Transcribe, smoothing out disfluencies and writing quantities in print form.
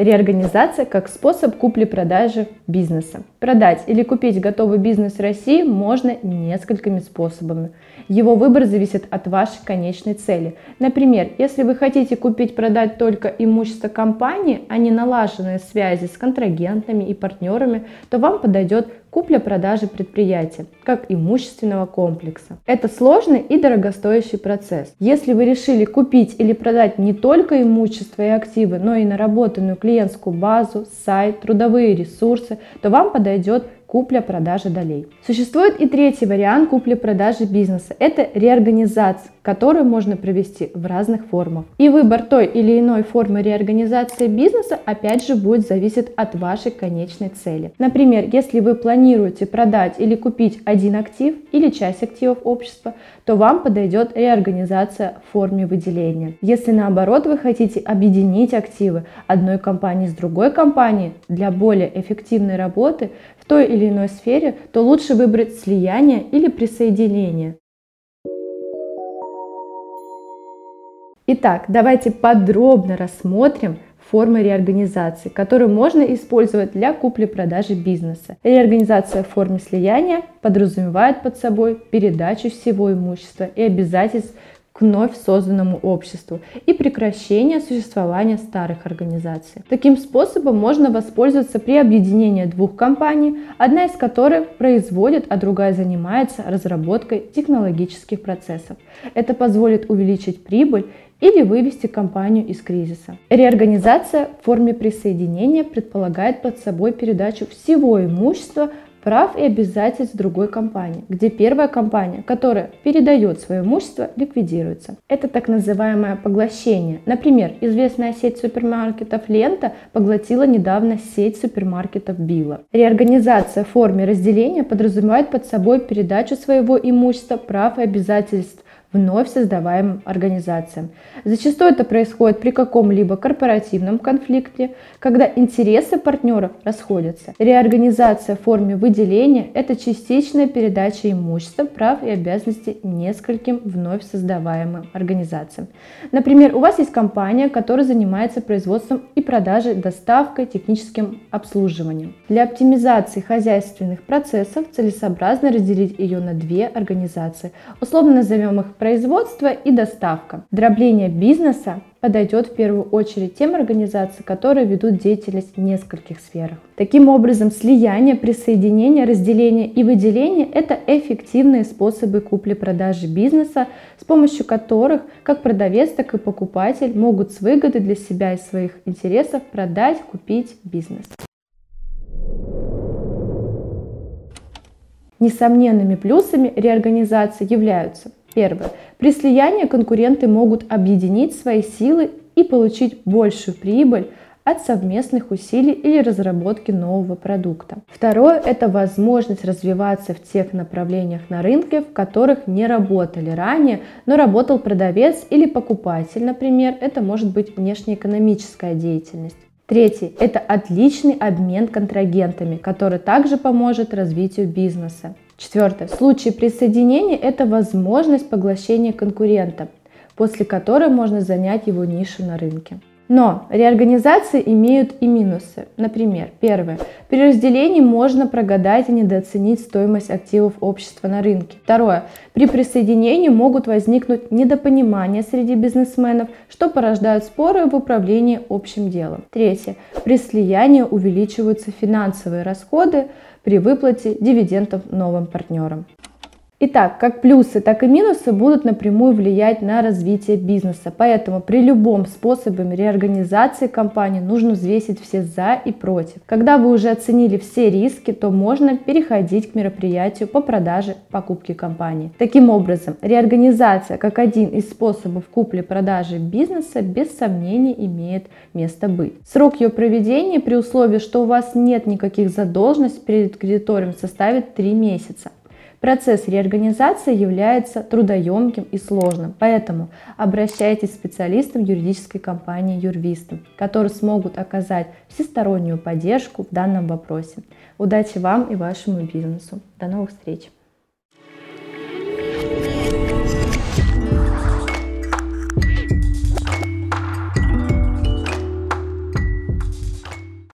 Реорганизация как способ купли-продажи бизнеса. Продать или купить готовый бизнес России можно несколькими способами. Его выбор зависит от вашей конечной цели. Например, если вы хотите купить-продать только имущество компании, а не налаженные связи с контрагентами и партнерами, то вам подойдет купля-продажа предприятия, как имущественного комплекса. Это сложный и дорогостоящий процесс. Если вы решили купить или продать не только имущество и активы, но и наработанную клиентскую базу, сайт, трудовые ресурсы, то вам подойдет купля-продажа долей. Существует и третий вариант купли-продажи бизнеса. Это реорганизация, которую можно провести в разных формах. И выбор той или иной формы реорганизации бизнеса опять же будет зависеть от вашей конечной цели. Например, если вы планируете продать или купить один актив или часть активов общества, то вам подойдет реорганизация в форме выделения. Если наоборот вы хотите объединить активы одной компании с другой компанией для более эффективной работы в той или иной сфере, то лучше выбрать слияние или присоединение. Итак, давайте подробно рассмотрим формы реорганизации, которые можно использовать для купли-продажи бизнеса. Реорганизация в форме слияния подразумевает под собой передачу всего имущества и обязательств к вновь созданному обществу и прекращение существования старых организаций. Таким способом можно воспользоваться при объединении двух компаний, одна из которых производит, а другая занимается разработкой технологических процессов. Это позволит увеличить прибыль или вывести компанию из кризиса. Реорганизация в форме присоединения предполагает под собой передачу всего имущества, прав и обязательств другой компании, где первая компания, которая передает свое имущество, ликвидируется. Это так называемое поглощение. Например, известная сеть супермаркетов «Лента» поглотила недавно сеть супермаркетов «Билла». Реорганизация в форме разделения подразумевает под собой передачу своего имущества, прав и обязательств вновь создаваемым организациям. Зачастую это происходит при каком-либо корпоративном конфликте, когда интересы партнеров расходятся. Реорганизация в форме выделения – это частичная передача имущества, прав и обязанностей нескольким вновь создаваемым организациям. Например, у вас есть компания, которая занимается производством и продажей, доставкой, техническим обслуживанием. Для оптимизации хозяйственных процессов целесообразно разделить ее на две организации. Условно назовем их производство и доставка. Дробление бизнеса подойдет в первую очередь тем организациям, которые ведут деятельность в нескольких сферах. Таким образом, слияние, присоединение, разделение и выделение – это эффективные способы купли-продажи бизнеса, с помощью которых как продавец, так и покупатель могут с выгодой для себя и своих интересов продать, купить бизнес. Несомненными плюсами реорганизации являются: первое. При слиянии конкуренты могут объединить свои силы и получить большую прибыль от совместных усилий или разработки нового продукта. Второе – это возможность развиваться в тех направлениях на рынке, в которых не работали ранее, но работал продавец или покупатель, например, это может быть внешнеэкономическая деятельность. Третий – это отличный обмен контрагентами, который также поможет развитию бизнеса. Четвертое. В случае присоединения это возможность поглощения конкурента, после которой можно занять его нишу на рынке. Но реорганизации имеют и минусы. Например, первое. При разделении можно прогадать и недооценить стоимость активов общества на рынке. Второе. При присоединении могут возникнуть недопонимания среди бизнесменов, что порождает споры в управлении общим делом. Третье. При слиянии увеличиваются финансовые расходы при выплате дивидендов новым партнерам. Итак, как плюсы, так и минусы будут напрямую влиять на развитие бизнеса, поэтому при любом способе реорганизации компании нужно взвесить все за и против. Когда вы уже оценили все риски, то можно переходить к мероприятию по продаже, покупке компании. Таким образом, реорганизация как один из способов купли-продажи бизнеса без сомнений имеет место быть. Срок ее проведения при условии, что у вас нет никаких задолженностей перед кредитором, составит 3 месяца. Процесс реорганизации является трудоемким и сложным, поэтому обращайтесь к специалистам юридической компании «Юрвист», которые смогут оказать всестороннюю поддержку в данном вопросе. Удачи вам и вашему бизнесу. До новых встреч!